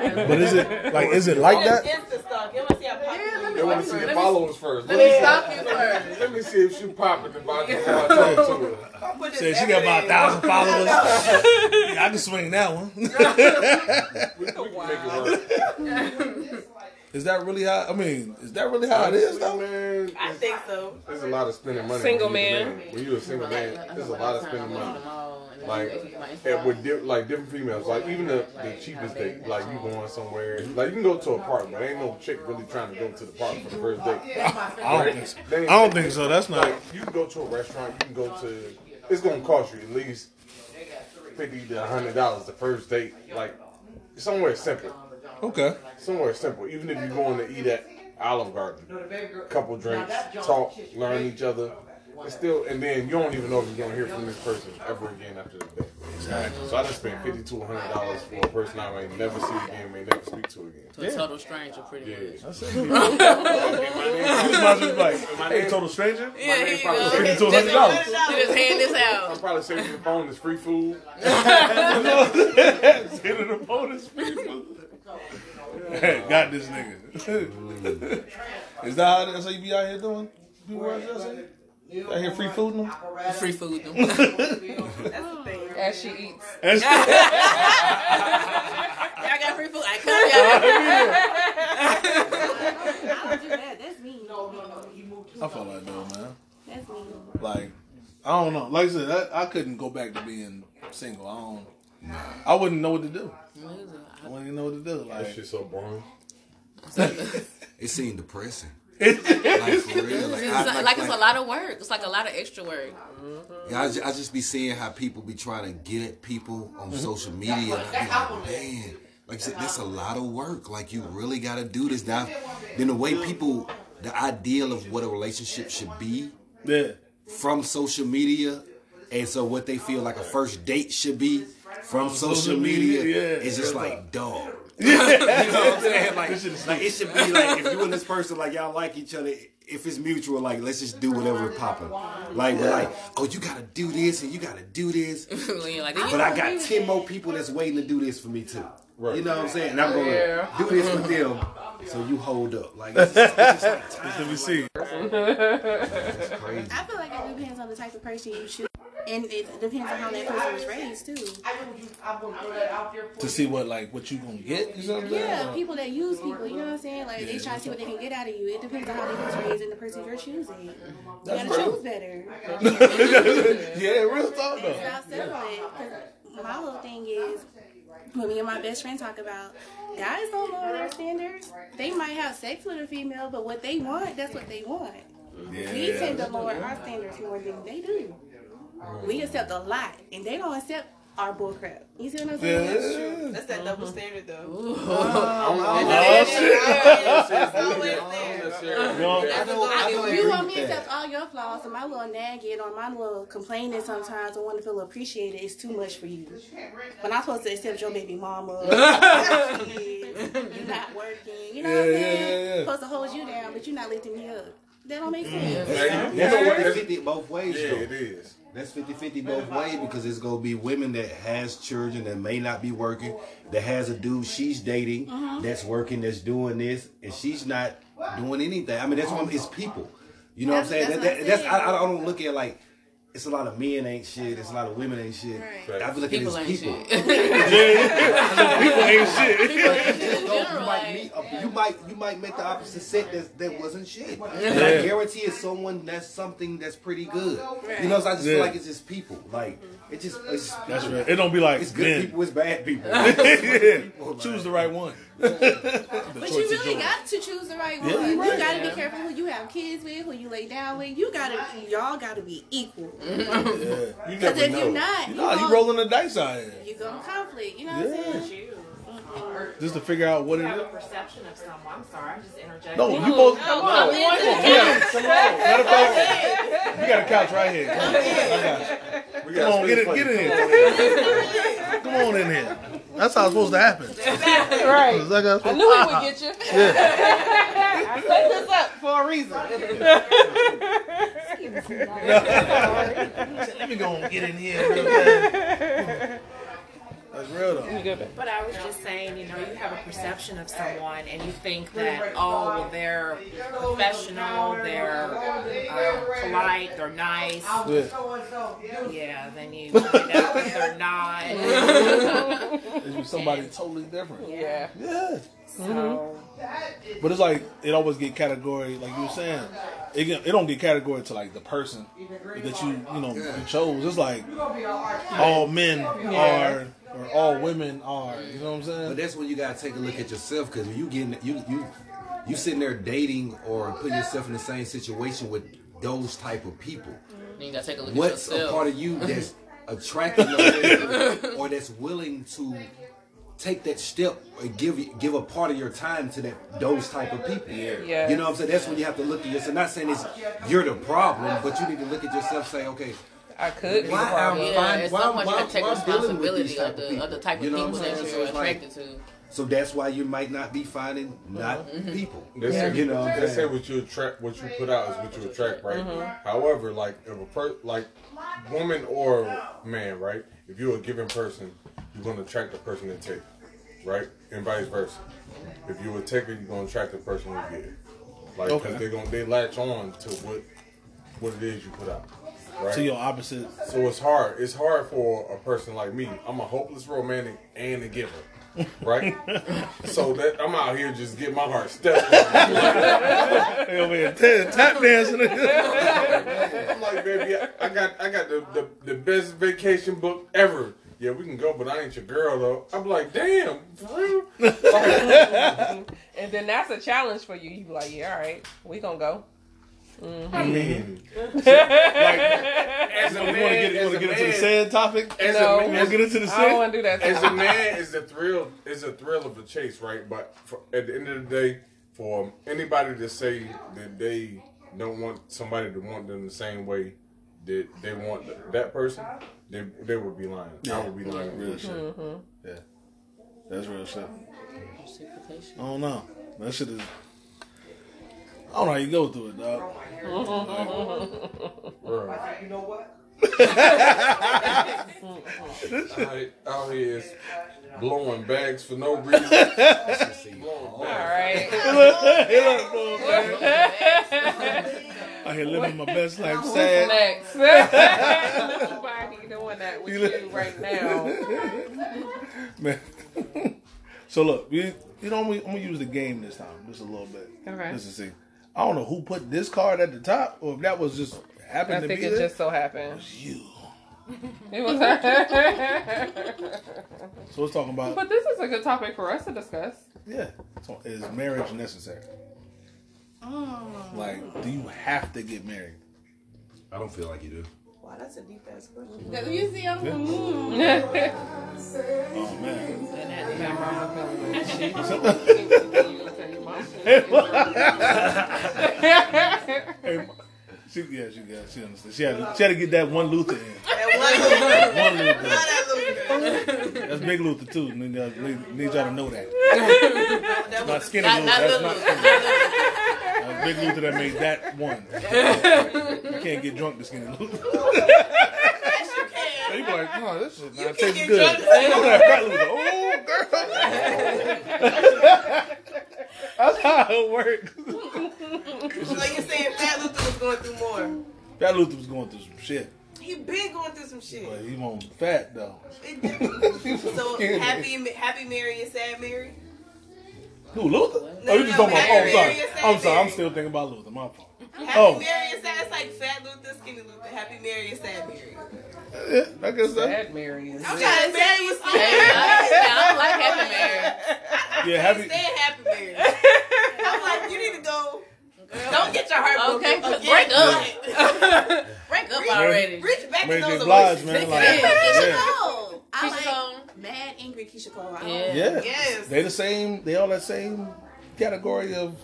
But is it like that? Insta stalk. They want to see how popular. They want to see your followers first. Let me stalk you first. Let me see if she popping about the to her. Say she got about 1,000 followers. I can swing that one. We can make it work. Is that really how? I mean, is that really how it is, though, man? I think so. There's a lot of spending money. Single man. When you're a single man, there's a lot of spending money. Like with different females, like even the cheapest date, like you going somewhere, like you can go to a park, but ain't no chick really trying to go to the park for the first date. I don't think so. That's not. Like, you can go to a restaurant. You can go to. It's gonna cost you at least $50 to $100 the first date, like somewhere simple. Okay. Somewhere simple. Even if you're going to eat at Olive Garden, couple drinks, talk, learn each other. It's still, and then you don't even know if you're going to hear from this person ever again after the day. Exactly. So I just spent $5,200 for a person I may never see again, may never speak to again. To a total stranger, pretty much. That's it. Hey, total stranger? Yeah, my name probably $5,200. You just hand this out. I'm probably saving your phone is free food. Saving the phone is free food. Got this nigga. Is that how you be out here doing? I hear free food them? Free food them. That's the thing. As she eats. Y'all got free food? I come y'all. I don't do that. That's mean. I feel like that, man. That's mean. Like, I don't know. Like I said, I couldn't go back to being single. I wouldn't know what to do. I wouldn't even know what to do. Like, that shit's so boring. It seemed depressing. It's a lot of work. It's like a lot of extra work. Yeah, I just be seeing how people be trying to get at people on social media. And I be like, man, like you said, that's a lot of work. Like you really got to do this now. Then the way people, the ideal of what a relationship should be, from social media, and so what they feel like a first date should be from social media. It's just like dog. You know what I'm saying? Like it should be like if you and this person like y'all like each other, if it's mutual, like let's just do whatever popping. Like we're like, oh, you gotta do this and you gotta do this. But I got 10 more people that's waiting to do this for me too. Right. You know what I'm saying? And I'm gonna do this for them. So you hold up. Like it's just like time. Let me see. That's crazy. I feel like it depends on the type of person you shoot. And it depends on how that person was raised too. To see what you gonna get. You know what I'm saying? Yeah, people that use people. You know what I'm saying? Like they try to see what they can get out of you. It depends on how they was raised and the person you're choosing. You gotta choose better. Yeah, real talk though. And I'll settle it. Because my little thing is, when me and my best friend talk about, guys don't lower their standards. They might have sex with a female, but what they want, that's what they want. Yeah, we tend to lower our standards more than they do. We accept a lot, and they don't accept our bullcrap. You see what I'm saying? Yeah. That's true. That's that double standard, though. You want me to accept all your flaws, and my little nagging or my little complaining sometimes, I want to feel appreciated. It's too much for you. When I'm supposed to accept your baby mama, you're not working. You know what I'm saying? I'm supposed to hold you down, but you're not lifting me up. That don't make sense. That's 50 both ways, though. Yeah, it is. That's 50-50 both ways because it's going to be women that has children that may not be working, that has a dude she's dating, that's working, that's doing this, and she's not doing anything. I mean, that's what it's people. You know what I'm saying? I don't look at like, it's a lot of men ain't shit, it's a lot of women ain't shit. Right. I feel like it's people. People ain't shit. You might make the opposite set that wasn't shit. And I guarantee it's someone that's something that's pretty good. You know, so I just feel like it's just people. Like it's just people. That's right. It don't be like it's good people, it's bad people. Choose the right one. But you really got to choose the right one. You gotta be careful who you have kids with, who you lay down with. Y'all gotta be equal. Because if you're not, you rolling the dice out here. You go to conflict. You know what I'm saying? Just to figure out what it is. You have a perception of someone. I'm sorry, I'm just interjecting. No, you both. Come on. Matter of fact, we got a couch right here. Come on, get in here. Come on in here. That's how it's supposed to happen. Exactly right. I knew he would get you. Yeah. I set this up for a reason. Let me go and get in here. That's real though. But I was just saying, you know, you have a perception of someone and you think that, oh, well, they're professional, they're polite, they're nice. Yeah, then you find out that they're not. It's somebody totally different. Yeah. Yeah. So. But it's like, it always get category, like you were saying, it don't get category to like the person that you chose. It's like, all men are, or all women are, you know what I'm saying? But that's when you gotta take a look at yourself, because when you sitting there dating or putting yourself in the same situation with those type of people, you gotta take a look what's at yourself. A part of you that's attracting them or that's willing to take that step and give a part of your time to those type of people. Yeah. You know what I'm saying? That's when you have to look at yourself. Not saying you're the problem, but you need to look at yourself and say, okay, I could be the problem. Why take responsibility of the other type of people that you're attracted to. So that's why you might not be finding people. They say what you attract, what you put out is what you attract, right? Mm-hmm. However, like if a woman or man, right? If you're a given person, you're gonna attract the person that take, right? And vice versa. If you're a taker, you're gonna attract the person who get it. Like because they latch on to what it is you put out. Right? To your opposite. So it's hard. It's hard for a person like me. I'm a hopeless romantic and a giver. Right? So that I'm out here just getting my heart stepped on. Hey, man, tap dancing. I'm like, baby, I got the best vacation book ever. Yeah, we can go, but I ain't your girl, though. I'm like, damn, for real? And then that's a challenge for you. You be like, yeah, all right, we gonna go. Mm-hmm. I mean, as a man, you want to get into the sad topic? I don't want to do that. As a man, is the thrill of the chase, right? But at the end of the day, for anybody to say that they don't want somebody to want them the same way that they want that person, they would be lying. Yeah. I would be lying. Real shit. Mm-hmm. Yeah, that's real shit. I don't know. That shit is. I don't know how you go through it, dog. You know what? Out here is blowing bags for no reason. All right. I hear living my best life sad. Next? Nobody doing that with you right now. Man. So look, I'm gonna use the game this time, just a little bit. Okay. Just to see. I don't know who put this card at the top, or if that was just happened to be there. I think it just so happened. It was you. It was her. So it's talking about. But this is a good topic for us to discuss. Yeah. So is marriage necessary? Like, do you have to get married? I don't feel like you do. Wow, that's a deep ass question. You see, I'm the moon. Oh man. She understood. She had to get that one Luther in. One Luther. That's Big Luther too. I need y'all to know that. It's not Skinny Luther. That's not Skinny Luther. Big Luther that made that one. You can't get drunk to Skinny Luther. Yes, you can. So you be like, no, this shit not tastes good. Oh, girl. That's how it works. Like you're saying, Fat Luther was going through more. Fat Luther was going through some shit. He been going through some shit. But he won't fat, though. So, happy Mary and sad Mary? Who, Luther? No, you just talking about. Oh, sorry. I'm sorry. I'm still thinking about Luther. My fault. Happy Mary and sad. It's like Fat Luther, Skinny Luther. Happy Mary and sad Mary. Yeah, I guess that. Sad Mary and sad. I'm trying to say you. I don't like Happy Mary. Yeah, happy. Say Happy Mary. I'm like, you need to go. Don't get your heart broken. Okay, break up. Break up already. Rich back to those emotions. Mary J. Blige, man. I like Mad Angry Keisha Cole. Yes. They the same. They all that same category of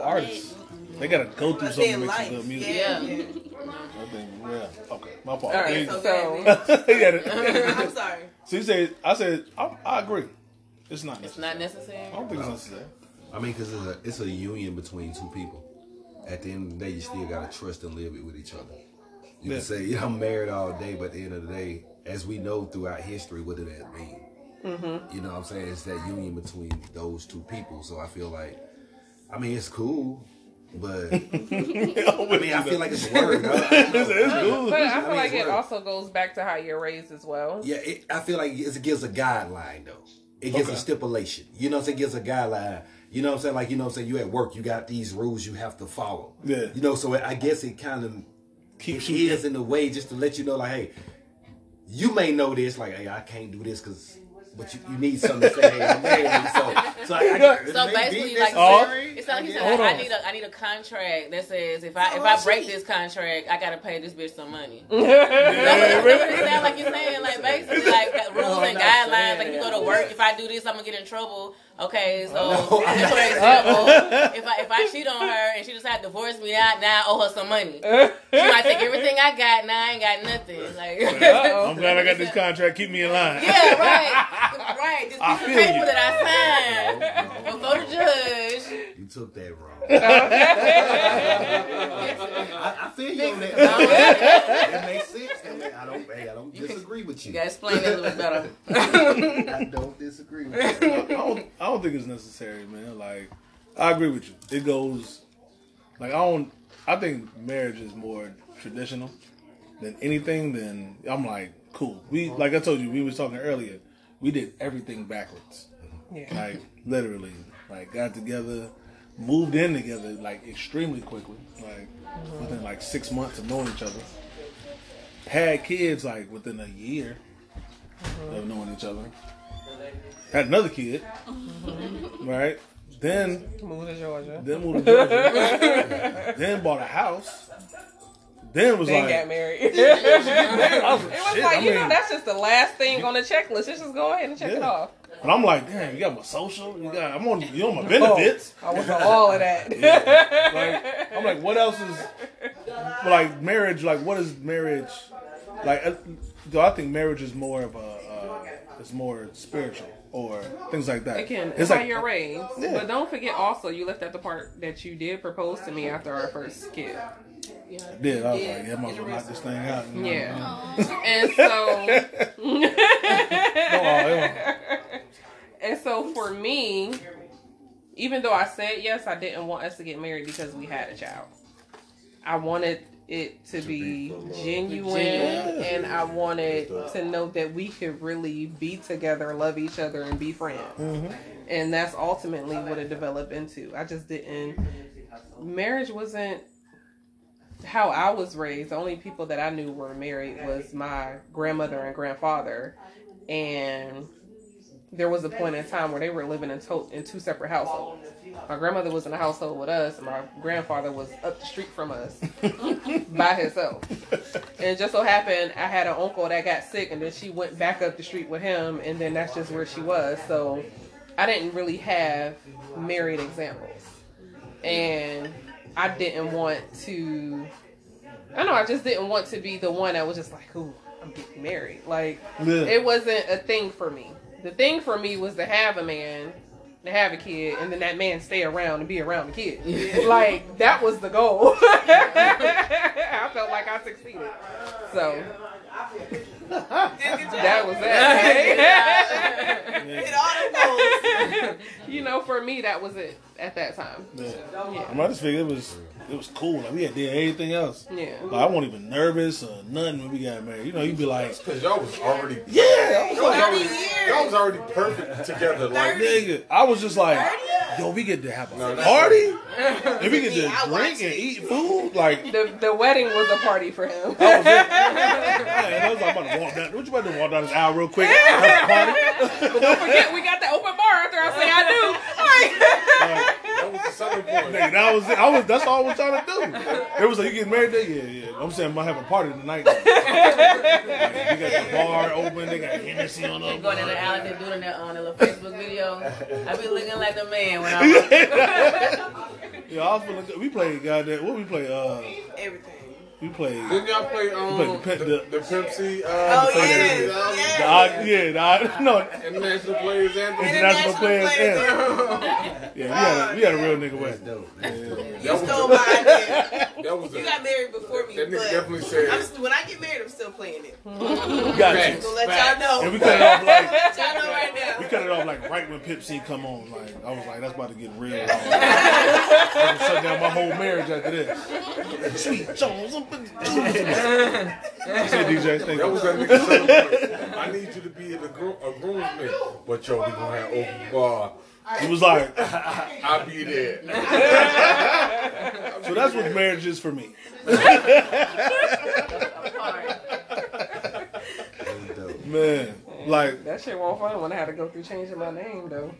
artists. They gotta go through something to make some good music. Yeah. Okay. My fault. All right. So I'm sorry. So you said. I said. I agree. It's not. It's not necessary. I don't think it's necessary. I mean, because it's a union between two people. At the end of the day, you still gotta trust and live it with each other. You can say, I'm married all day, but at the end of the day, as we know throughout history, what did that mean? Mm-hmm. You know what I'm saying? It's that union between those two people. So I feel like, I mean, it's cool, but I mean, I feel like it's work. It's cool. But I feel like it also goes back to how you're raised as well. Yeah, I feel like it gives a guideline though. It gives a stipulation. You know what I'm saying? It gives a guideline. You know what I'm saying? Like, you know what I'm saying? You at work, you got these rules you have to follow. Yeah. You know, so I guess it kind of keeps you in the way just to let you know, like, hey, you may know this, like, hey, I can't do this because, but you need something to say, hey, I'm married. So basically, like, it's like he said, I need a contract that says if I break this contract, I gotta pay this bitch some money. Yeah, really? It sounds like you're saying, like, basically, like, rules and guidelines. Like, if you go to work, if I do this, I'm gonna get in trouble. Okay, so for example, if I cheat on her and she decides to divorce me, now I owe her some money. She might take everything I got, now I ain't got nothing. Like, I'm glad I got this contract. Keep me in line. Yeah, right. This piece of paper that I signed before the judge. You took that wrong. I feel you on that. That makes sense. I don't disagree with you. You gotta explain that a little better. I don't disagree with you. I don't think it's necessary, man. Like, I agree with you. It goes, like, I think marriage is more traditional than anything. Then I'm like, cool. We, like I told you, we was talking earlier. We did everything backwards. Yeah. Like, literally. Like, got together, moved in together, like, extremely quickly. Like, within, like, 6 months of knowing each other. Had kids, like, within a year of knowing each other. Had another kid, right? Then moved to Georgia. Then bought a house. Then was like, got married. I mean, that's just the last thing on the checklist. Just go ahead and check it off. But I'm like, damn, you got my social. You on my benefits. I was on all of that. Yeah. Like, I'm like, what else is like marriage? Like, what is marriage? Like, I think marriage is more of a. It's more spiritual or things like that. Again, it's how you're raised. Yeah. But don't forget also, you left out the part that you did propose to me after our first kid. Yeah. I did. I was like, yeah, I might as well knock this thing out. Yeah. And so... and so for me, even though I said yes, I didn't want us to get married because we had a child. I wanted... it to be genuine, and I wanted to know that we could really be together, love each other, and be friends. Mm-hmm. And that's ultimately what it developed into. I just didn't... Marriage wasn't how I was raised. The only people that I knew were married was my grandmother and grandfather. And there was a point in time where they were living in two separate households. My grandmother was in the household with us, and my grandfather was up the street from us by himself. And it just so happened I had an uncle that got sick, and then she went back up the street with him, and then that's just where she was. So I didn't really have married examples. And I didn't want to... I just didn't want to be the one that was just like, ooh, I'm getting married. Like, it wasn't a thing for me. The thing for me was to have a man, to have a kid, and then that man stay around and be around the kid. Yeah. Like, that was the goal. I felt like I succeeded. So, that was that. Hit all the goals. You know, for me, that was it at that time. Yeah. Yeah. I just figured it was cool. Like, we had did anything else. Yeah. Like, I wasn't even nervous or nothing when we got married. You know, you'd be like, because y'all was already y'all was already perfect together. Like, nigga, I was just like, yo, we get to have a party, and we get to drink and eat food. Like, the wedding was a party for him. I was like, I'm about to walk down. What you about to walk down this aisle real quick? Have a party. But don't forget, we got the open bar after I say I do. That was the selling point. Nigga, that was it. That's all I was trying to do. It was like, you getting married there? Yeah. I'm saying I'm gonna have a party tonight. Like, you got the bar open. They got Hennessy on up. Going in the alley, they're doing that on a little Facebook video. I be looking like the man when I'm. Yeah, I was feeling good. We played goddamn. What we play? Everything. We played. Didn't y'all play the Pimp C? Oh yeah, International Players Anthem. International Players Anthem. Yeah, we had a real nigga wedding. That was stole my idea. You got married before me. That nigga definitely said. When I get married, I'm still playing it. Got you. Gonna let y'all know. And we cut it off like. We cut it off like right when Pimp C come on. Like I was like, that's about to get real. I shut down my whole marriage after this. Sweet Jones. That was that nigga celebrate. I need you to be in a groomsman, but yo, we gonna have open bar. He was like, I'll be there. So that's what marriage is for me. Man, like that shit wasn't fun when I had to go through changing my name though.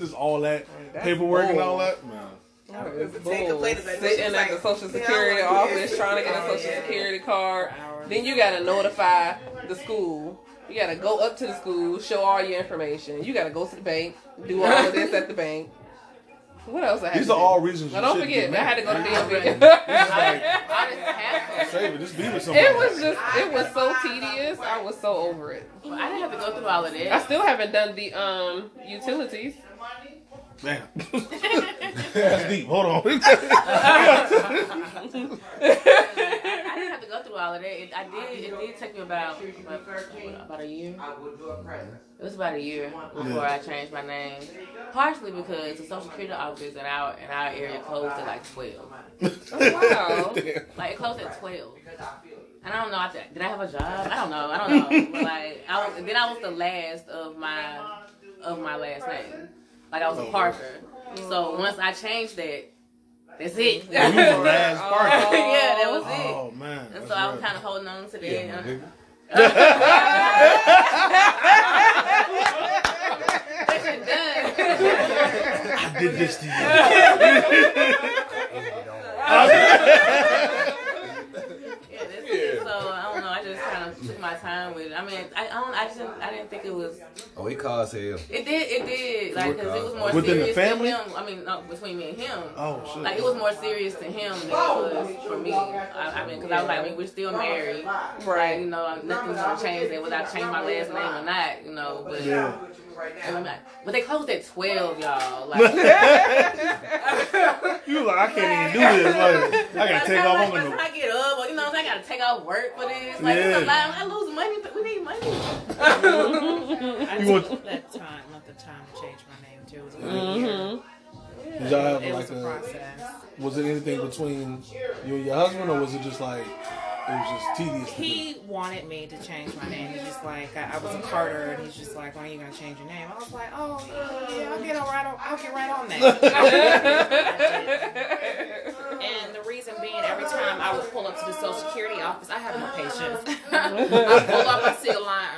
Just all that paperwork and all that, man. Oh, it's sitting at the Social Security office trying to get a Social Security card. Then you gotta notify the school. You gotta go up to the school, show all your information. You gotta go to the bank, do all of this at the bank. What else? I had These to are do? All reasons. Now, don't forget, I had to go to DMV. It was so tedious. I was so over it. Well, I didn't have to go through all of this. I still haven't done the utilities. Damn. That's deep. Hold on. I didn't have to go through all of that. It did take me about a year. It was about a year before I changed my name. Partially because the Social Security office in our area closed at like 12. Oh, wow. Like it closed at 12. And I don't know. Did I have a job? I don't know. But like I was the last of my last name. Like I was a Parker. So once I changed that, that's it. You was the last Parker. Yeah, that was it. Oh man. And so I was kind of holding on to that. Yeah, I did this to you. Yeah, that's it. So I don't know. I just kind of took my time with it. I mean, I didn't think it was. Oh, it caused hell. It did. Like, cause it was more within serious the family. Than him. I mean, no, between me and him. Oh, shit. Like, it was more serious to him than it was for me. I mean, cause I was like, I mean, we're still married, right? You know, nothing's gonna change that whether I change my last name or not. You know, but. Yeah. But they closed at 12, y'all. Like, you like, I can't even do this. Like, I gotta take off. Like, when I get up, or, you know, I gotta take off work for this. Like, it's a lot. I lose money, but we need money. I took that time to change my name too. It was about a year. Did y'all have like a process? Was it anything between you and your husband, or was it just like? It was just tedious. He wanted me to change my name. He's just like, I was a Carter, and he's just like, "Why are you gonna change your name?" I was like, "Oh yeah, I'll get right on that." And the reason being, every time I would pull up to the Social Security office, I have no patience. I pull up, I see a line. I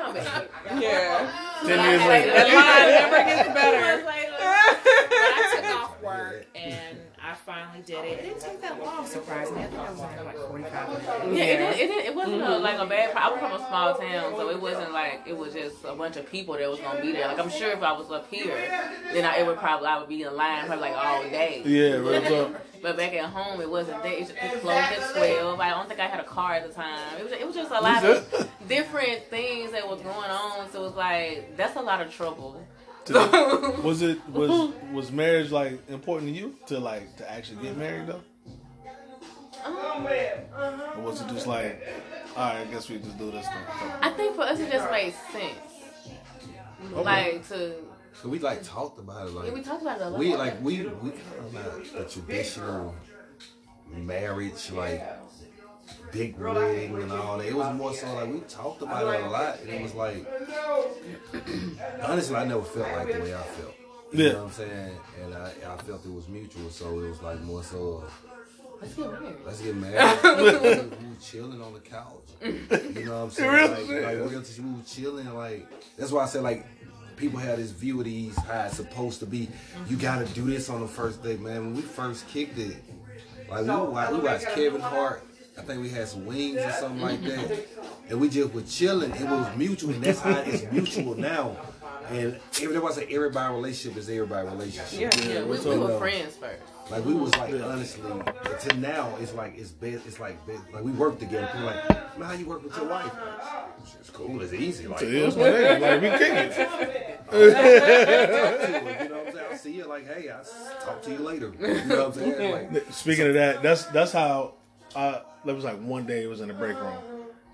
come back. 10 years later, the line never gets better. Work and I finally did it. It didn't take that long, surprisingly. I think I was only like 45 minutes. Yeah, it wasn't a bad part. I was from a small town, so it wasn't like it was just a bunch of people that was gonna be there. Like I'm sure if I was up here, then I would be in line probably like all day. Yeah, right. But back at home, it wasn't there. It closed at 12. I don't think I had a car at the time. It was just a lot of different things that was going on. So it was like that's a lot of trouble. Was marriage like important to you to actually get married though? Or was it just like, all right, I guess we just do this thing? I think for us it just made sense. Okay. So we talked about it. We talked about it a lot. We kind of like a traditional marriage big ring and all that. It was more so like we talked about it a lot, and it was like honestly I never felt like the way I felt. You know what I'm saying? And I felt it was mutual, so it was like more so let's get married. We were chilling on the couch. You know what I'm saying? We were chilling, that's why I said people have this view of these how it's supposed to be. You gotta do this on the first day, man. When we first kicked it, we watched Kevin Hart. I think we had some wings or something like that. And we just were chilling. It was mutual. And that's how it's mutual now. And even if I say everybody relationship is everybody relationship. Yeah. We were friends first. Like we was like honestly until now it's like it's best. It's like best. Like we work together. People are like, man, how you work with your wife? It's cool. It's easy. Like it's like we kick it. You know what I'm saying? I see you. Like hey, I'll talk to you later. You know what I'm saying? Like, speaking of that, that's how. That was like one day it was in the break room,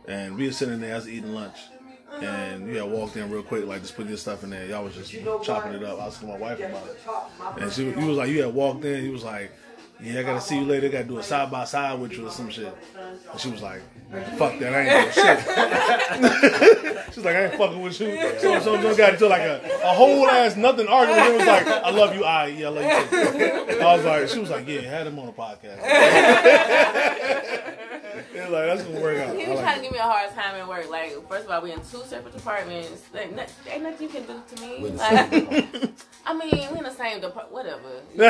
and we were sitting there. I was eating lunch. And yeah, walked in real quick, like just put your stuff in there. Y'all was just chopping it up. I was telling my wife about it, and he was like, "You had walked in." He was like, "Yeah, I gotta see you later. I gotta do a side by side with you or some shit." And she was like, "Fuck that, I ain't doing shit." She's like, "I ain't fucking with you." So got into like a whole ass nothing argument. It was like, "I love you, I love you too." I was like, she was like, "Yeah, had him on the podcast." It's like, that's gonna work out. He was trying to give me a hard time at work. Like, first of all, we in two separate departments. Like, ain't nothing you can do to me. Like, I mean, we in the same department. Whatever. I'm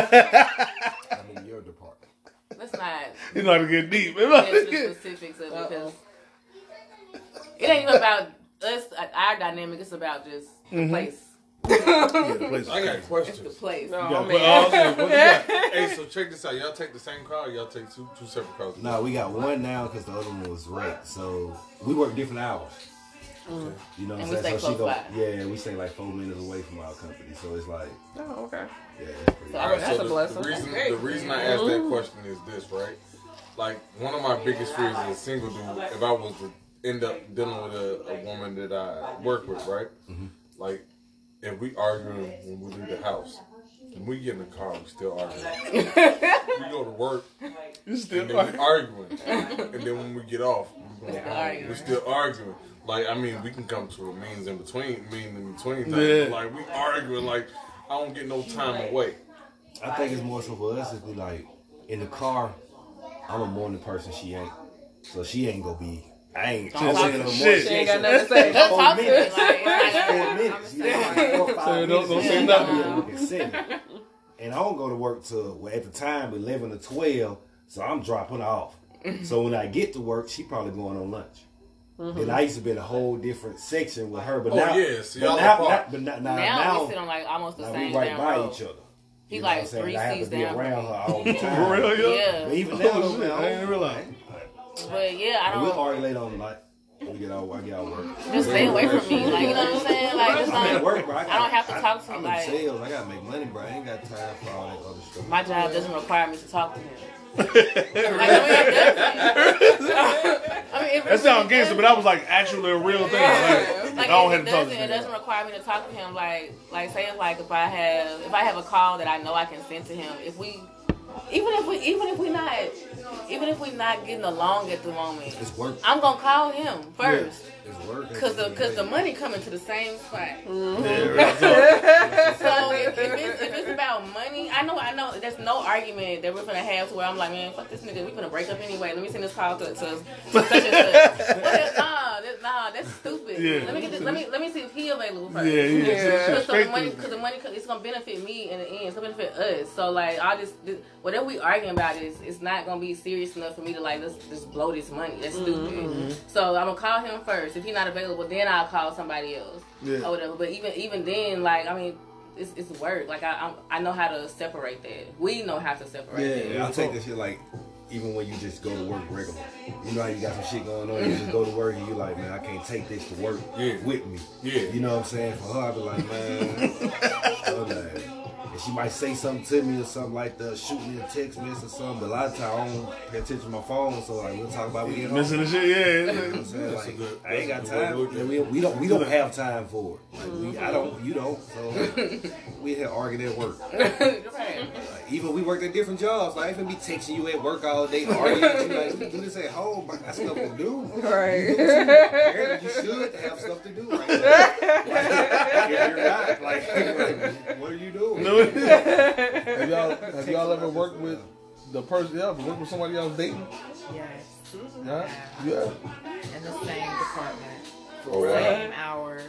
in your department. Let's not. It's not to get deep. It's the specifics of it because it ain't even about us, our dynamic. It's about just the place. Yeah, the place. I got questions. It's the place. No, man. Hey, so check this out. Y'all take the same car or y'all take two separate cars? No, we got one now because the other one was wrecked. So we work different hours. Okay. You know what I'm saying? So we stay like 4 minutes away from our company. So it's like, oh, okay. Yeah, that's pretty right, that's so a blessing. The reason I asked that question is this, right? Like, one of my biggest fears as a single dude, if I was to end up dealing with a woman that I work with, right? Mm-hmm. Like, and we arguing when we leave the house. When we get in the car, we still arguing. We go to work, we arguing. And then when we get off, we're still arguing. Like, I mean, we can come to a means in between thing. Yeah. Like, we arguing. Like, I don't get no time away. I think it's more so for us if we, like, in the car, I'm a morning person, she ain't. So she ain't going to be... She ain't got nothing to say. Don't talk to her. Don't say nothing. And I don't go to work till at the time 11 or 12, so I'm dropping off. So when I get to work, she probably going on lunch. Mm-hmm. And I used to be in a whole different section with her, but now we sit on like almost the same. We right by each other. He's like 3 seats down. I have to be around her all the time. Really? Yeah. Even now, I didn't realize. But yeah, I don't. We'll argue later on, like when we get out. I get out of work. Just stay away from me, like you know what I'm saying. Like just I'm at work, bro. I don't have to talk to him. I'm in sales. I gotta make money, bro. I ain't got time for all that other stuff. My job doesn't require me to talk to him. Like, that sounds gangster, but that was like actually a real thing. Like, I don't have to talk to him. It doesn't require me to talk to him. Like say it's like if I have a call that I know I can send to him. Even if we not getting along at the moment, it's work. I'm gonna call him first. Yeah, it's work. Cause the money coming to the same spot. Mm-hmm. Yeah, so if it's about money, I know. There's no argument that we're gonna have to where I'm like, man, fuck this nigga. We're gonna break up anyway. Let me send this call to such and such. Nah, that's stupid. Yeah. Let me get this. Let me see if he available first. Yeah. Cause the money, it's gonna benefit me in the end. It's gonna benefit us. So like all this whatever we arguing about is it's not gonna be serious enough for me to like let's just blow this money. That's stupid. Mm-hmm. So I'm gonna call him first. If he's not available, then I'll call somebody else or whatever. But even then, like I mean, it's work. Like I know how to separate that. We know how to separate that. Yeah, I take this shit like. Even when you just go to work regular. You know how you got some shit going on, you just go to work and you like, man, I can't take this to work with me. Yeah. You know what I'm saying? For her, I be like, man, okay. And she might say something to me or something like that, shoot me a text message or something, but a lot of times I don't pay attention to my phone, so like, we'll talk about we missing the shit, yeah. You know what I'm saying? Like, good, I ain't got time. We don't have time for it. Like, you don't, so like, we here arguing at work. Even we worked at different jobs. Like, I even be texting you at work all day, arguing at you. Like, do this at home, but I got stuff to do. Right. You should have stuff to do right now. You're not. Like, what are you doing? No. Have y'all ever worked with the person? Y'all ever worked with somebody y'all was dating? Yes. Yeah. In the same department. Same hours.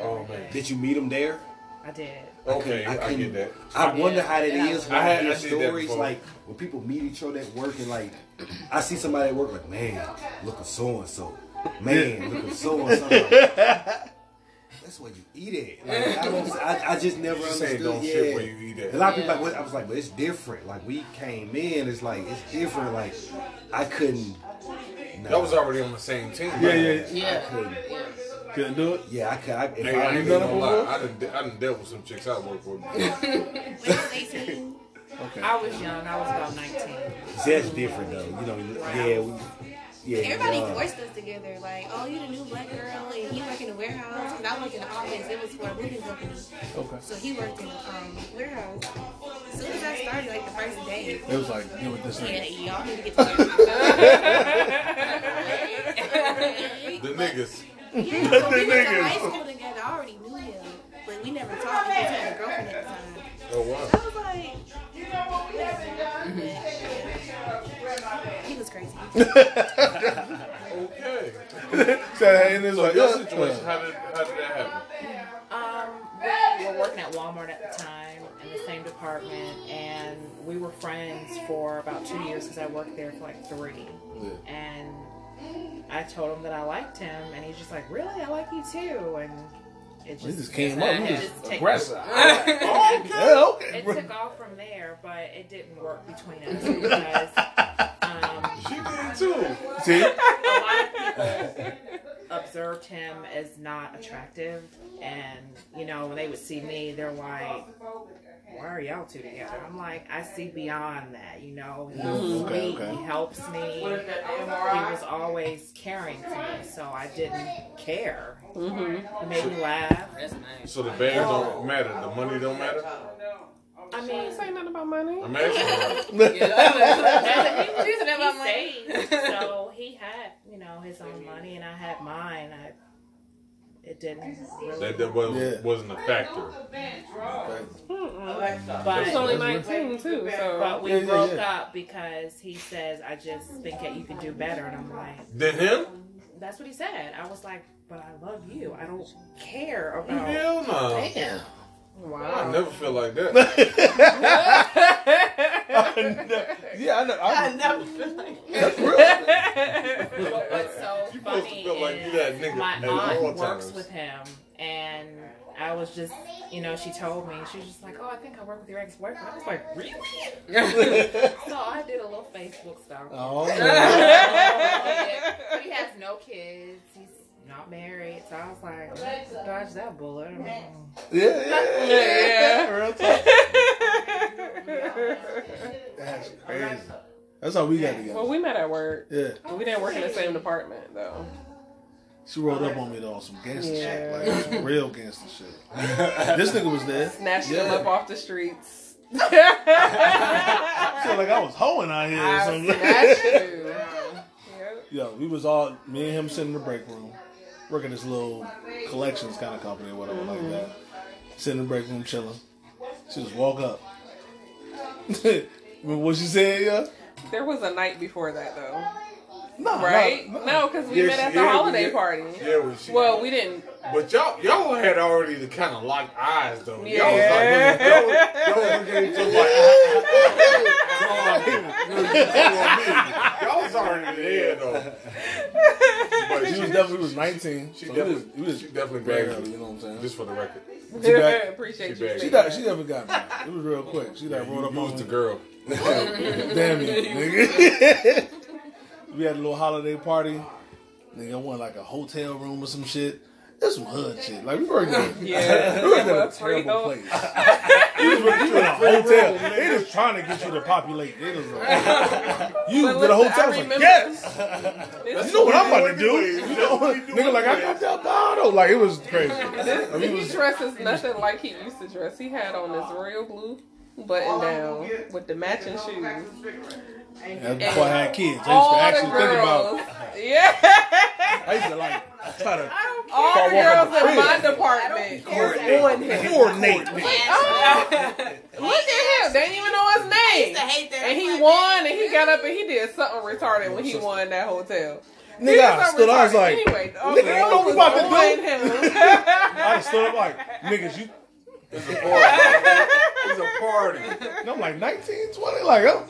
Oh man. Did you meet them there? I did. Okay, I get that. I wonder how that is. I hear stories like when people meet each other at work and like I see somebody at work like, man, look at so and so. Man, look at so and so. that's where you eat it. Like, I just never understood. Don't shit where you eat it. A lot of people, like, I was like, but it's different. Like, we came in, it's like, it's different. Like, I couldn't. No. That was already on the same team. Yeah, yeah, yeah. I couldn't do it? Yeah, I could. I ain't gonna lie. I done dealt with some chicks I worked with. When I was 18, okay. I was young. I was about 19. That's different, though. You know, yeah, everybody forced us together. Like, oh, you the new black girl, and you work in the warehouse. Cause I worked in the office. It was for a moving company. Okay. So he worked in the warehouse. As soon as I started, like the first day, it was like, you know what this is. Y'all need to get together. The niggas. Yeah, so we went to high school together. I already knew him, but we never talked because he had a girlfriend at the time. Oh wow. So I was like, you know what we haven't done. He was crazy. Okay. So your situation, how did that happen? We were working at Walmart at the time in the same department, and we were friends for about 2 years because I worked there for like 3. Yeah. And I told him that I liked him, and he's just like, "Really? I like you too." And it just came up. Just aggressive. It took off from there, but it didn't work between us because she did too. See, a lot of people observed him as not attractive, and you know when they would see me, they're like, "Why are y'all two together?" I'm like, I see beyond that. You know, he's sweet. Okay. He helps me. He was always caring for me, so I didn't care. Mm-hmm. It made me laugh. That's nice. So the bags don't matter. The money don't matter. I mean, you say nothing about money. I'm asking. So he had, you know, his own money, and I had mine. It didn't. Really that wasn't a factor. But it's only 19 too. So. But we broke up because he says, "I just think that you can do better," and I'm like, "Than him?" That's what he said. I was like, "But I love you. I don't care about." Hell no. Damn. Wow. I never feel like that. Yeah, I know. I never feel like that. That's real. But what's so funny is my aunt works with him, and I was just, you know, she told me, she was just like, "Oh, I think I work with your ex-boyfriend." I was like, "Really?" So I did a little Facebook stalking. Oh, yeah. But he has no kids. He's not married, so I was like, dodge that bullet. Yeah, real talk. That's crazy. That's how we got together. Well, we met at work. Yeah. We didn't work in the same department, though. She rolled up on me, though, on some gangster shit. Like, some real gangster shit. This nigga was there. Snatched him up off the streets. I feel like I was hoeing out here or something. That's true. Yeah, we was all, me and him sitting in the break room. Working this little collections kind of company or whatever like that. Sitting in the break room chilling. She just walk up. What she said, There was a night before that though. No, right? No, because we met at the holiday party. Yeah, well, we didn't. But y'all had already kind of locked eyes though. Y'all was looking at each other. Y'all was already there though. But she was 19. She definitely bagged me. You know what I'm saying? Just for the record. Appreciate you. She definitely got me. It was real quick. She like rolled up on the girl. Damn you, nigga. We had a little holiday party. Nigga, I wanted like a hotel room or some shit. That's some hood shit. Like, we worked at a terrible place. You in a hotel. They just trying to get you to populate. They just like, you get a hotel. I was like, yes! You know what I'm about to do? You know, nigga, like, I got out the auto. Like, it was crazy. He dresses nothing like he used to dress. He had on this royal blue button down with the matching shoes. And before I had kids, I used to actually think about. Yeah. I used to like try to. All the girls in my department coordinate. Look at him. They didn't even know his name. I used to hate that. And he won, and he got up and he did something retarded when he won that hotel. Nigga, I was like, anyway, nigga, you know what we about to do? I stood up like, niggas, you. It's a party. It's a party. And I'm like 19, 20, like you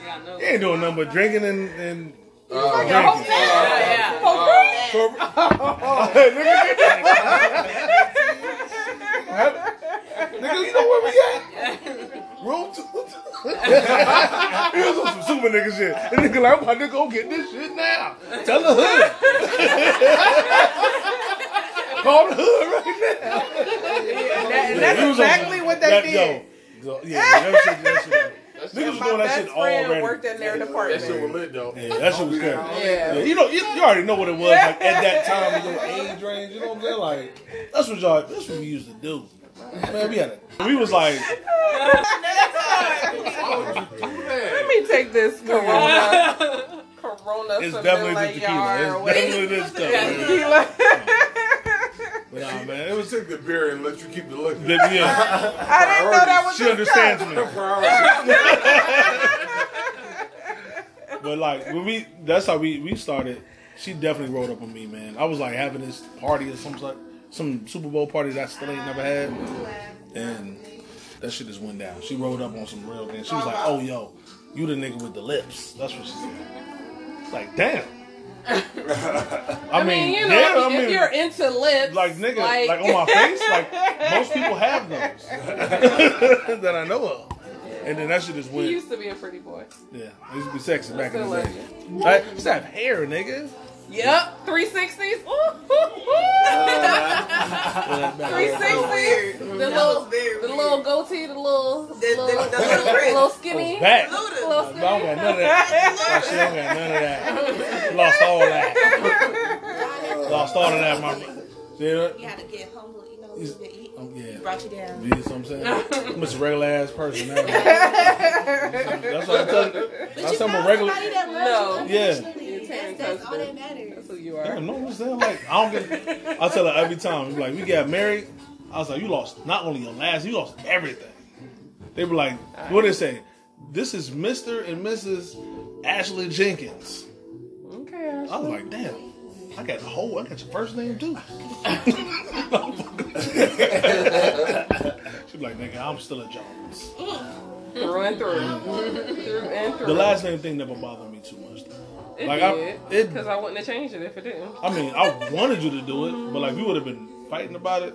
ain't doing nothing but drinking and drinking. Nigga, okay. Room 222. Here's some super nigga shit. And nigga like, I'm about to go get this shit now. Tell the hood. Call the hood right now. And that's exactly what they did. Yo, niggas was doing that shit all around. Worked in their department. That shit was lit though. Yeah, that shit was cool. Yeah. Yeah, you know, you already know what it was like at that time in your age range. You know what I'm saying? Like that's what we used to do. Man, we was like. Let me take this Corona. It's definitely the tequila. It's definitely this stuff. But nah, man, it was take the beer and let you keep the liquor. Yeah. I didn't know that was. She understands me. But like when that's how we started. She definitely rolled up on me, man. I was like having this party or some Super Bowl party that I still ain't never had, and that shit just went down. She rolled up on some real things. She was like, "Oh yo, you the nigga with the lips." That's what she said. Like damn. I mean, you know, if you're into lips, like nigga, like on my face, like most people have those that I know of. And then that shit just went. He used to be a pretty boy. Yeah, he used to be sexy back in the day. I used to have hair, nigga. Yep, 360s. 360s. The little goatee, the little skinny. Back. I don't got none of that. I don't got none of that. Lost all that. Lost all of that, my brother. You had to get humble, you know. Yeah. Brought you down. You know what I'm saying? I'm just a regular ass person now. That's what I tell you. I tell my regular. No. Yeah. That's all that matters. That's who you are. Yeah, no, I'm saying like I don't get. I tell her every time. Like we got married. I was like, you lost not only your last, you lost everything. They were like, what did they say? This is Mr. and Mrs. Ashley Jenkins. Okay, Ashley. I was like, damn. I got your first name too. She's like, nigga, I'm still a Jones. Through and through. Through and through. The last name thing never bothered me too much. Because I wouldn't have changed it if it didn't. I mean, I wanted you to do it, but like we would have been fighting about it.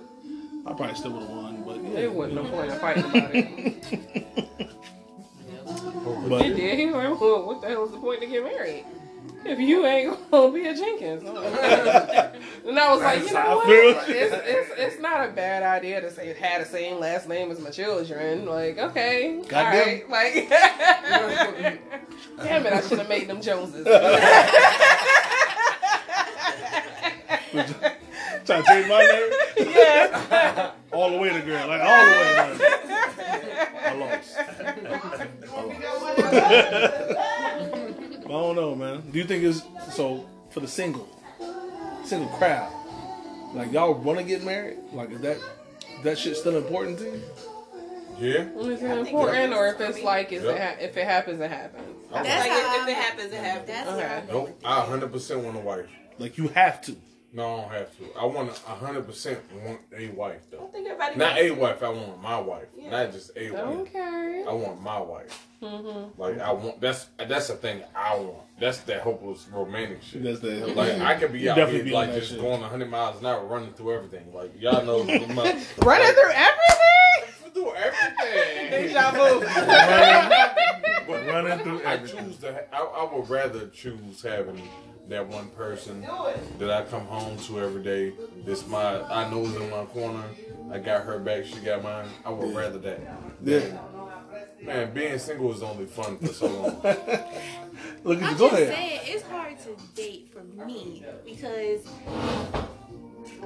I probably still would have won, but yeah, it wasn't no point in fighting about it. But it did. He was like, well, what the hell is the point to get married if you ain't gonna be a Jenkins? And I was like, you know what? It's not a bad idea to say had the same last name as my children. Like, okay, goddamn. All right, like, damn it, I should have made them Joneses. Trying to change my name? Yeah. All the way to girl. Like, all the way. I lost. I don't know, man. Do you think it's... So, for the single crowd, like, y'all want to get married? Like, is that shit still important to you? Yeah. Is it important, or if it's like, if it happens, it happens? That's like, if it happens, it happens. That's okay. Nope. I 100% want a wife. Like, you have to. No, I don't have to. I want 100% want a wife though. I don't think everybody not a wife. I want my wife, yeah. Not just a wife. Okay. I want my wife. Mm-hmm. Like I want. That's the thing I want. That's that hopeless romantic shit. That's that. Like I could be you out here be like just shit. Going 100 miles an hour running through everything. Like y'all know. Running through everything. Through everything. Deja vu. Running through everything. I choose to. I would rather choose having. That one person that I come home to every day. This I know is in my corner. I got her back. She got mine. I would rather that. Yeah. Man, being single is only fun for so long. Look, I'm just saying, it's hard to date for me because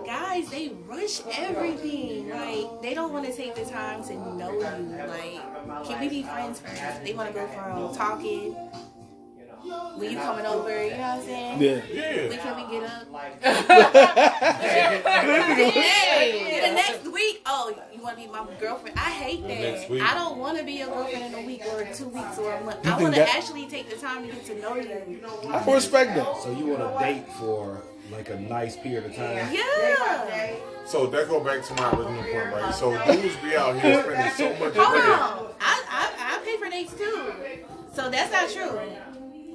guys, they rush everything. Like they don't want to take the time to know you. Like, can we be friends first? They want to go from talking. When you coming over, you know what I'm saying? Yeah. When can we get up? The next week, oh, you want to be my girlfriend? I hate that. I don't want to be your girlfriend in a week or 2 weeks or a month. I want to actually take the time to get to know you. I respect that. So you want to date for like a nice period of time? Yeah. So that go back to my original point, right? So dudes be out here spending so much money. Hold on. I pay for dates too. So that's not true.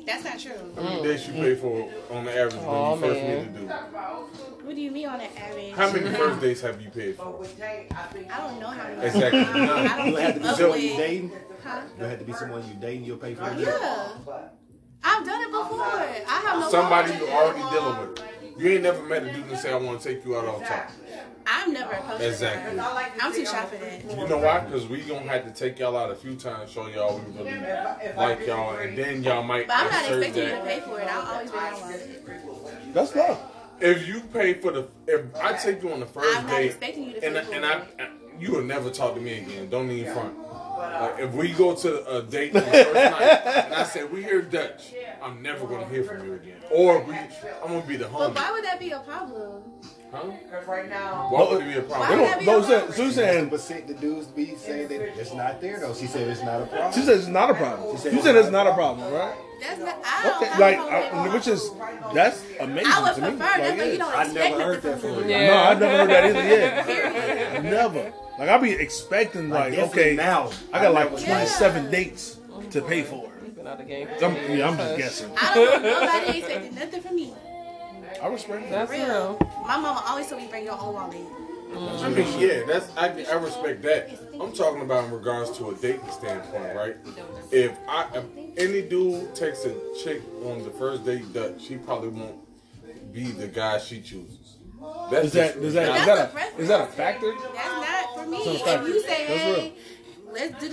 That's not true. How many days you pay for on the average when you first meet a dude? What do you mean on an average? How many birthdays have you paid for? I don't know how many. Exactly. You have to be someone you dating. Huh? You have to be someone you dating. You'll pay for it. Yeah. I've done it before. I have no. Somebody you already dealing with. You ain't never met a dude and say I want to take you out all the time. I'm never approaching. Exactly. I'm too shy for that. You know why? Because we gonna have to take y'all out a few times, show y'all we really like y'all, and then y'all might. But I'm not expecting you to pay for it. I'll always be one. That's love. If you pay for the, if I take you on the first date, you will never talk to me again. Don't even front. Like if we go to a date on the first night, and I say we hear Dutch, I'm never gonna hear from you again. Or I'm gonna be the homie. But why would that be a problem? Huh? Because right now, why would it be a problem? Suzanne, but the dudes be saying that it's not there though. She said it's not a problem. She said it's not a problem. You said it's not a problem, right? That's not. That's amazing. I would prefer that, but you don't expect it from me. No, I've never heard that either. Yeah, never. Like I be expecting, like okay, now I got like 27 dates to pay for. I'm just guessing. I don't know. Nobody expected nothing from me. I respect that. That's real. My mama always told me bring your own wallet. I mean, yeah, I respect that. I'm talking about in regards to a dating standpoint, right? If any dude takes a chick on the first date, she probably won't be the guy she chooses. Is that a factor? That's not for me. If you say, let's do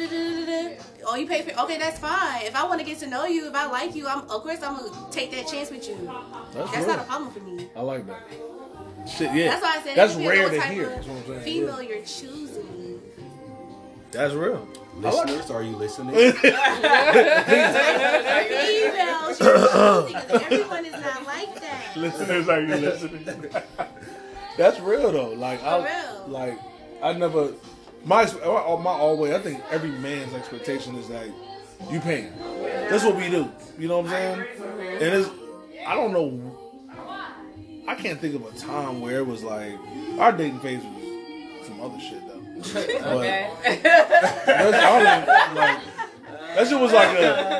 oh, you pay for okay, that's fine. If I want to get to know you, if I like you, of course I'm gonna take that chance with you. That's not a problem for me. I like that. Shit, yeah. That's why I said that's rare to hear. That's what I'm saying. Female, you're choosing. That's real. Listeners, are you listening? Females, you're choosing. Everyone is not like that. Listeners, are you listening? That's real though. Like I never. My always, I think every man's expectation is like, you paying. That's what we do. You know what I'm saying? And I don't know. I can't think of a time where it was like, our dating phase was some other shit though. But okay. That shit was like,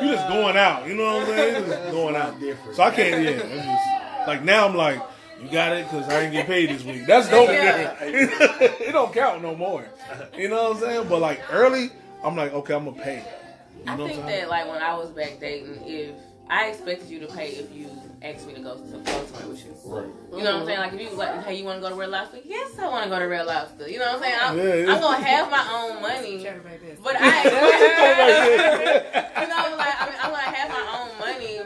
you just going out. You know what I'm saying? Just going out. So I can't, yeah. Just, like now I'm like, you got it because I didn't get paid this week. That's dope. Yeah. It don't count no more. You know what I'm saying? But like early, I'm like, okay, I'm gonna pay. You know I think that like when I was back dating, if I expected you to pay if you asked me to go somewhere with you. Right. You know what I'm saying? Like if you was like, hey, you want to go to Red Lobster? Yes, I want to go to Red Lobster. You know what I'm saying? I'm gonna have my own money, but I'm gonna have my own money.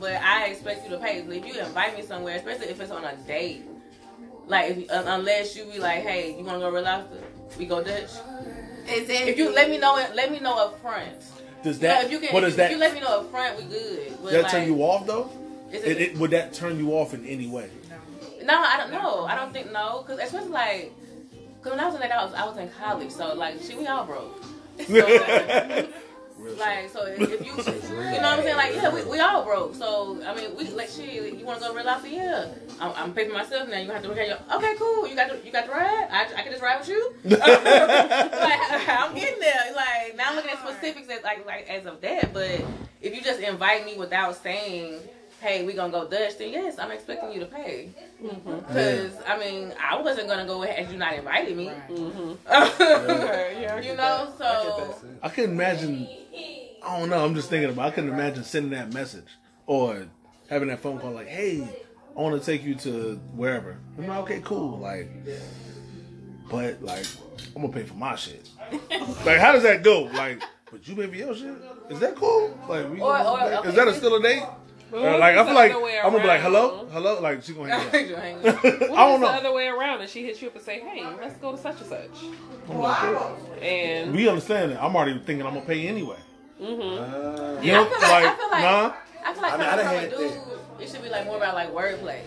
But I expect you to pay. But if you invite me somewhere, especially if it's on a date, like unless you be like, "Hey, you want to go Red Lobster? We go Dutch." Exactly. If you let me know up front. Does that? You know, if you let me know up front, we good. But that turn you off though? Would that turn you off in any way? No, I don't know. I don't think no, because especially like, when I was in that, I was in college, so like, we all broke. So, like, so if you know what I'm saying, like, yeah, we all broke. So I mean, we like, shit, you want to go to Red Lobster? Yeah, I'm paying for myself now. You have to look at your, okay, cool. You got the ride. I can just ride with you. Like, I'm getting there. Like now, I'm looking at specifics as like as of that. But if you just invite me without saying, hey, we gonna go Dutch, then yes, I'm expecting you to pay. Because I mean, I wasn't gonna go as you not invited me. Right. Yeah, you know, so I could imagine. I don't know. I'm just thinking about. I couldn't imagine sending that message or having that phone call like, "Hey, I want to take you to wherever." I'm like, "Okay, cool." Like, but like, I'm gonna pay for my shit. Like, how does that go? Like, but you pay for your shit. Is that cool? Like, is that still a date? Like, I feel like I'm gonna be like, hello, like she gonna hang up. What if it's the other way around and she hits you up and say, hey, let's go to such and such? Wow. And we understand that. I'm already thinking I'm gonna pay anyway. You know, I feel like it should be like more about like wordplay.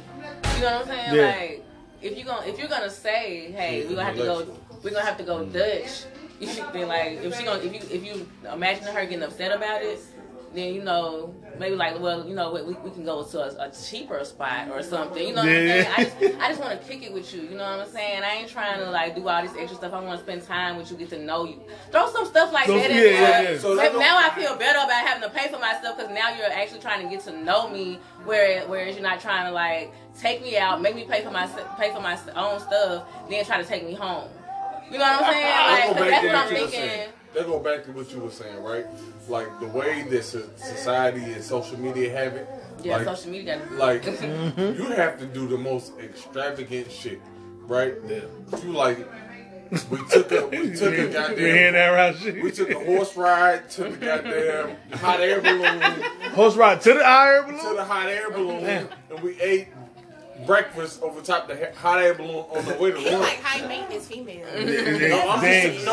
You know what I'm saying? Yeah. Like if you're gonna say, hey, we're gonna have to go Dutch, you should be like if you imagine her getting upset about it. then maybe like, well, we can go to a cheaper spot or something. You know what I'm saying? I just want to kick it with you. You know what I'm saying? I ain't trying to like do all this extra stuff. I want to spend time with you, get to know you. Throw some stuff like that in there. Yeah. So now I feel better about having to pay for myself because now you're actually trying to get to know me, whereas you're not trying to like take me out, make me pay for my own stuff, then try to take me home. You know what I'm saying? Like, that's what I'm thinking. Let's go back to what you were saying, right? Like the way that society and social media have it. Yeah, like, social media. Like you have to do the most extravagant shit, right? Yeah. You like we took a goddamn. We took a horse ride to the goddamn hot air balloon. Horse ride to the hot air balloon. To the hot air balloon, and we ate breakfast over top the hot air balloon on the way to work. Like high maintenance female. No,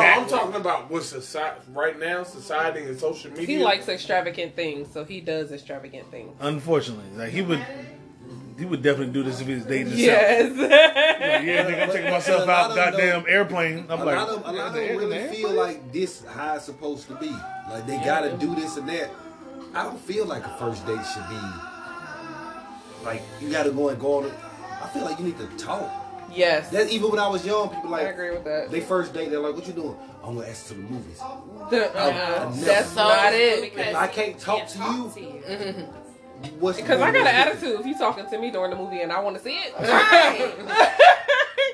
I'm talking about what society right now, society and social media. He likes extravagant things, so he does extravagant things. Unfortunately, like he would definitely do this if he was dating himself. Yes. Like, yeah, nigga, I'm taking myself out goddamn airplane. I'm like, a lot of them really feel like this how it's supposed to be. Like they gotta do this and that. I don't feel like a first date should be. Like, you gotta go on it. I feel like you need to talk. Yes. That's even when I was young, people like, I agree with that. They first date, they're like, what you doing? I'm gonna ask you to the movies. That's not it. If I can't talk to you. Mm-hmm. Because I got an attitude if you talking to me during the movie and I want to see it. Right.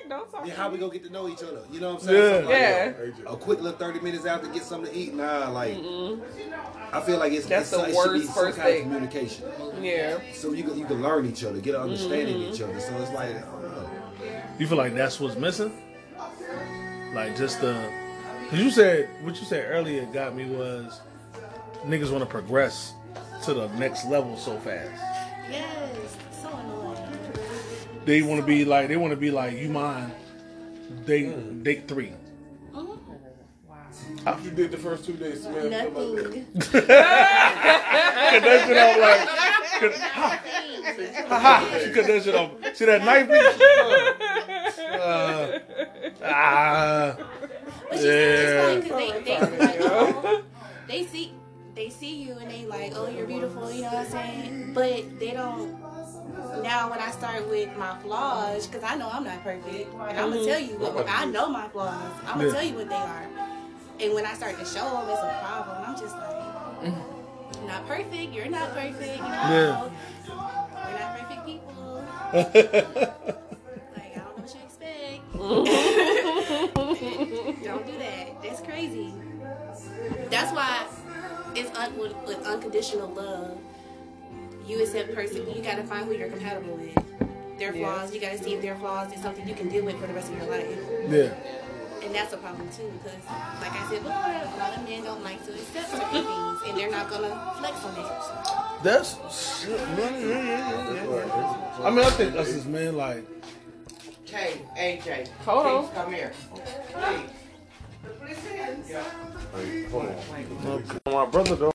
Don't talk. Yeah, how we gonna get to know each other? You know what I'm saying? Yeah. Like a quick little 30 minutes out to get something to eat. Nah, like, I feel like it should be some kind of communication. Yeah. So you can learn each other, get an understanding of each other. So it's like, I don't know. You feel like that's what's missing? Like just the, because you said, what you said earlier got me was niggas want to progress to the next level so fast. Yes. So annoying. They want to be like, you mind date 3. After you did the first 2 days, man. Nothing. Cut that shit off like. She cut that shit off. See that knife? But yeah. They see you and they like, oh, you're beautiful. You know what I'm saying? But they don't. Now when I start with my flaws, because I know I'm not perfect, and I'm gonna tell you what I know my flaws. I'm gonna tell you what they are. And when I start to show them, it's a problem. I'm just like, I'm not perfect. You're not perfect. You know, we're not perfect people. Like I don't know what you expect. Don't do that. That's crazy. That's why it's with unconditional love. You accept person. You gotta find who you're compatible with. Their flaws. You gotta see if their flaws is something you can deal with for the rest of your life. Yeah. And that's a problem too, because like I said before, a lot of men don't like to accept certain things, and they're not gonna flex on it. That's I mean, I think us as men, like AJ, hold on, come here. Hey, hold on, my brother though.